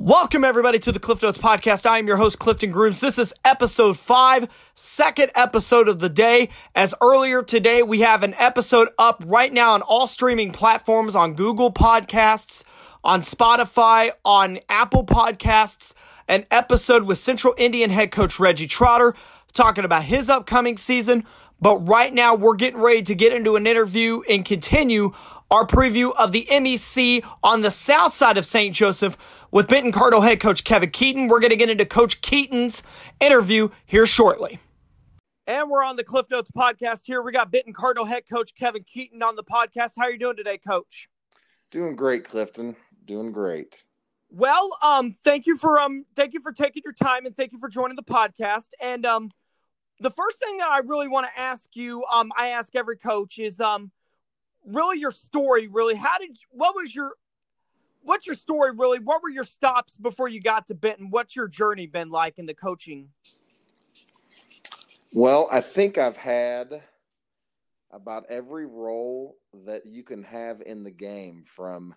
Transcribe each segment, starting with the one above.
Welcome, everybody, to the Cliff Notes Podcast. I am your host, Clifton Grooms. This is episode 5, second episode of the day. As earlier today, we have an episode up right now on all streaming platforms, on Google Podcasts, on Spotify, on Apple Podcasts, an episode with Central Indian head coach Reggie Trotter talking about his upcoming season. But right now, we're getting ready to get into an interview and continue our preview of the MEC on the south side of St. Joseph with Benton Cardinal head coach Kevin Keaton. We're going to get into Coach Keaton's interview here shortly. And we're on the Cliff Notes Podcast here. We got Benton Cardinal head coach Kevin Keaton on the podcast. How are you doing today, Coach? Doing great, Clifton. Doing great. Well, thank you for taking your time, and thank you for joining the podcast. And the first thing that I really want to ask you, I ask every coach, is really your story. Really, what's your story? Really, what were your stops before you got to Benton? What's your journey been like in the coaching? Well, I think I've had about every role that you can have in the game, from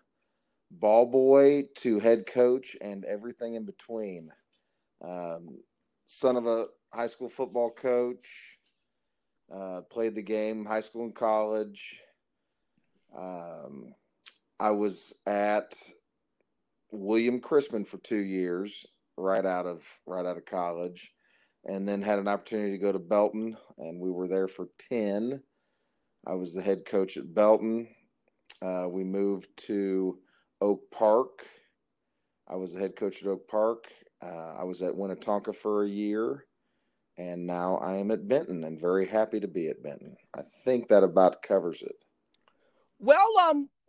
ball boy to head coach and everything in between. Son of a high school football coach, played the game high school and college. I was at William Crisman for 2 years right out of college, and then had an opportunity to go to Belton, and we were there for 10. I was the head coach at Belton. We moved to Oak Park. I was the head coach at Oak Park. I was at Winnetonka for a year, and now I am at Benton, and very happy to be at Benton. I think that about covers it. Well,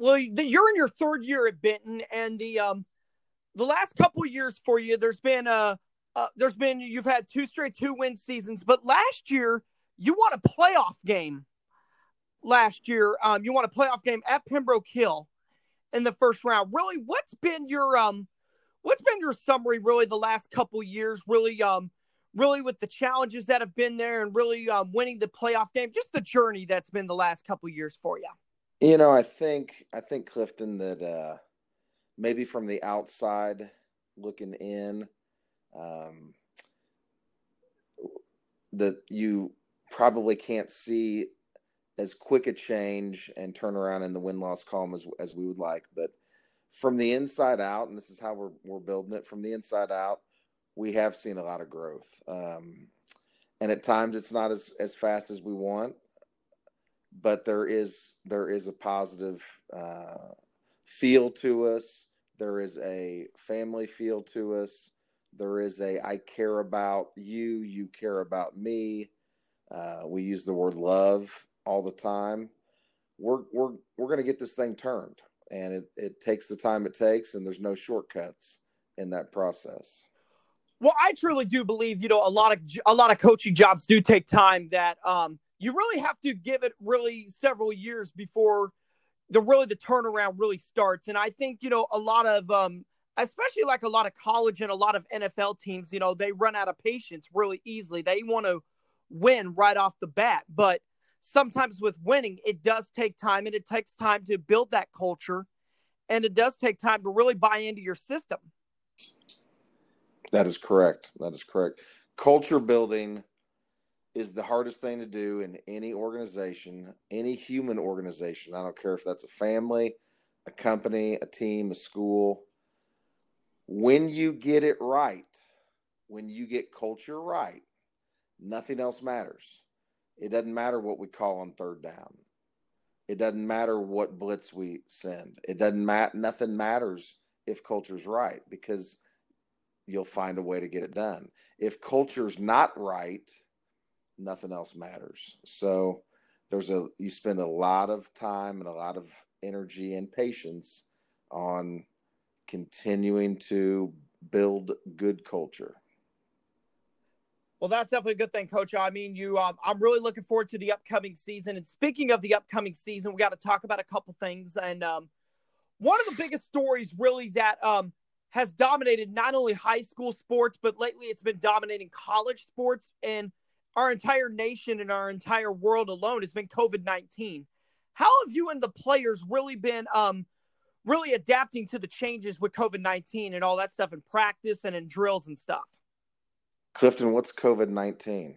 you're in your third year at Benton, and the last couple of years for you, you've had two straight 2-win seasons, but last year you won a playoff game. Last year, you won a playoff game at Pembroke Hill in the first round. Really, what's been your summary really the last couple years, really with the challenges that have been there, and really winning the playoff game, just the journey that's been the last couple years for you? You know, I think Clifton, that maybe from the outside looking in, that you probably can't see as quick a change and turn around in the win-loss column as we would like. But from the inside out, and this is how we're building it, from the inside out, we have seen a lot of growth. And at times it's not as fast as we want, but there is a positive feel to us. There is a family feel to us. There is a, I care about you, you care about me. We use the word love all the time. We're going to get this thing turned, and it takes the time it takes, and there's no shortcuts in that process. Well, I truly do believe, you know, a lot of coaching jobs do take time, that you really have to give it really several years before the turnaround really starts. And I think, you know, a lot of especially like a lot of college and a lot of NFL teams, you know, they run out of patience really easily. They want to win right off the bat, but sometimes with winning, it does take time, and it takes time to build that culture, and it does take time to really buy into your system. That is correct. Culture building is the hardest thing to do in any organization, any human organization. I don't care if that's a family, a company, a team, a school. When you get it right, when you get culture right, nothing else matters. It doesn't matter what we call on third down. It doesn't matter what blitz we send. It doesn't matter. Nothing matters if culture's right, because you'll find a way to get it done. If culture's not right, nothing else matters. So you spend a lot of time and a lot of energy and patience on continuing to build good culture. Well, that's definitely a good thing, Coach. I mean, I'm really looking forward to the upcoming season. And speaking of the upcoming season, we got to talk about a couple things. And one of the biggest stories really that has dominated not only high school sports, but lately it's been dominating college sports, and our entire nation and our entire world alone, has been COVID-19. How have you and the players really been really adapting to the changes with COVID-19 and all that stuff in practice and in drills and stuff. Clifton, what's COVID-19?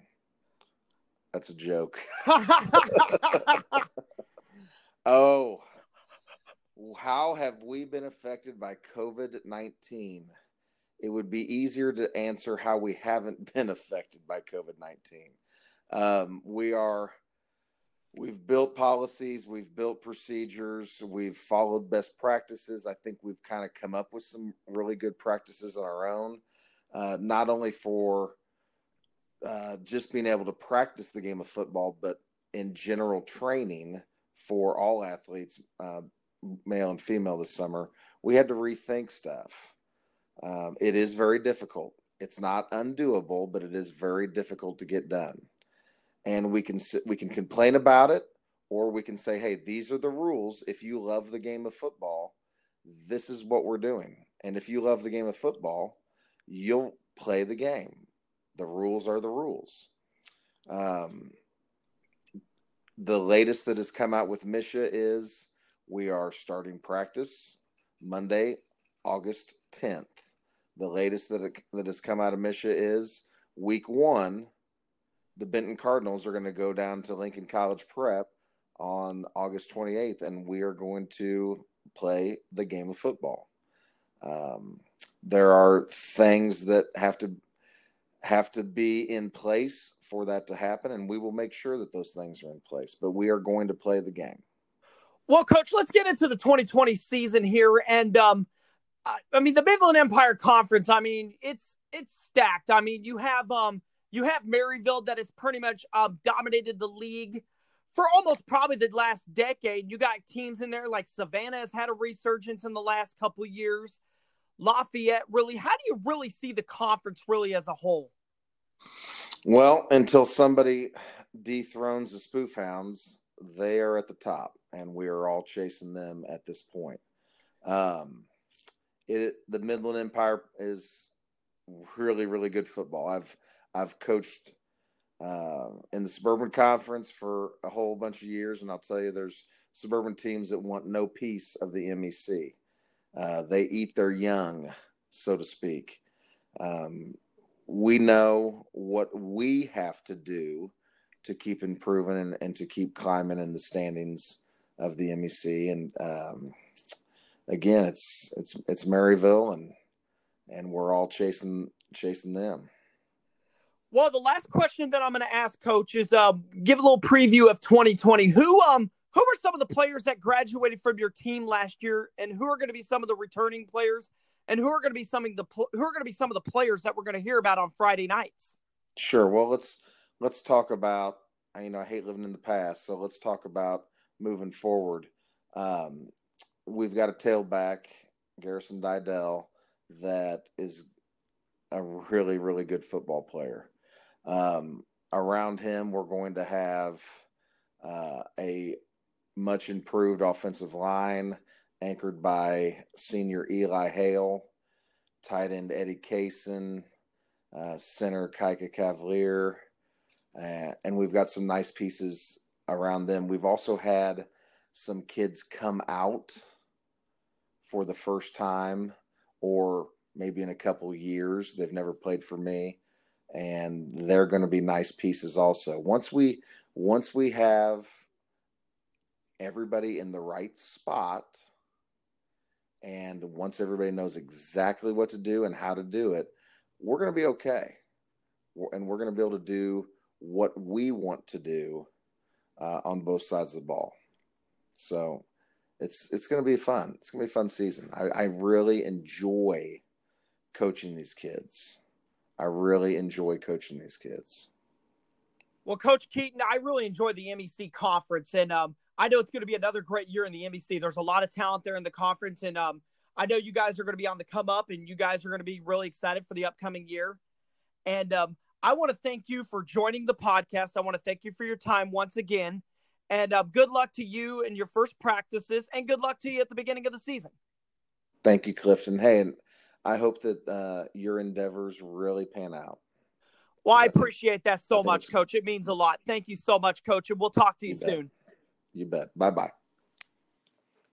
That's a joke. Oh, how have we been affected by COVID-19? It would be easier to answer how we haven't been affected by COVID-19. We've built policies, we've built procedures, we've followed best practices. I think we've kind of come up with some really good practices on our own, not only for just being able to practice the game of football, but in general training for all athletes, male and female this summer. We had to rethink stuff. It is very difficult. It's not undoable, but it is very difficult to get done. And we can complain about it, or we can say, hey, these are the rules. If you love the game of football, this is what we're doing. And if you love the game of football, you'll play the game. The rules are the rules. The latest that has come out with Misha is we are starting practice Monday, August 10th. The latest that has come out of Misha is week 1, the Benton Cardinals are going to go down to Lincoln College prep on August 28th, and we are going to play the game of football. There are things that have to be in place for that to happen, and we will make sure that those things are in place, but we are going to play the game. Well, Coach, let's get into the 2020 season here. And I mean, the Midland Empire Conference, I mean, it's stacked. I mean, you have Maryville that has pretty much dominated the league for almost probably the last decade. You got teams in there like Savannah has had a resurgence in the last couple years. Lafayette, really. How do you really see the conference really as a whole? Well, until somebody dethrones the Spoofhounds, they are at the top, and we are all chasing them at this point. The Midland Empire is really, really good football. I've coached in the Suburban Conference for a whole bunch of years, and I'll tell you, there's suburban teams that want no piece of the MEC. They eat their young, so to speak. We know what we have to do to keep improving and to keep climbing in the standings of the MEC. And again, it's Maryville, and we're all chasing them. Well, the last question that I'm going to ask, Coach, is give a little preview of 2020. Who are some of the players that graduated from your team last year, and who are going to be some of the returning players, and who are going to be some of the players that we're going to hear about on Friday nights? Sure. Well, let's talk about, I hate living in the past, so let's talk about moving forward. We've got a tailback, Garrison Didell, that is a really, really good football player. Around him, we're going to have a much improved offensive line anchored by senior Eli Hale, tight end Eddie Kaysen, center Kaika Cavalier, and we've got some nice pieces around them. We've also had some kids come out for the first time, or maybe in a couple years they've never played for me, and they're going to be nice pieces also. Once we have everybody in the right spot, and once everybody knows exactly what to do and how to do it, we're going to be okay, and we're going to be able to do what we want to do on both sides of the ball. So it's going to be fun. It's going to be a fun season. I really enjoy coaching these kids. Well, Coach Keaton, I really enjoy the MEC conference, and I know it's going to be another great year in the MEC. There's a lot of talent there in the conference, and I know you guys are going to be on the come up, and you guys are going to be really excited for the upcoming year. And I want to thank you for joining the podcast. I want to thank you for your time once again. And good luck to you in your first practices, and good luck to you at the beginning of the season. Thank you, Clifton. Hey, and I hope that your endeavors really pan out. Well, I appreciate that so much, Coach. It means a lot. Thank you so much, Coach, and we'll talk to you soon. You bet. Bye-bye.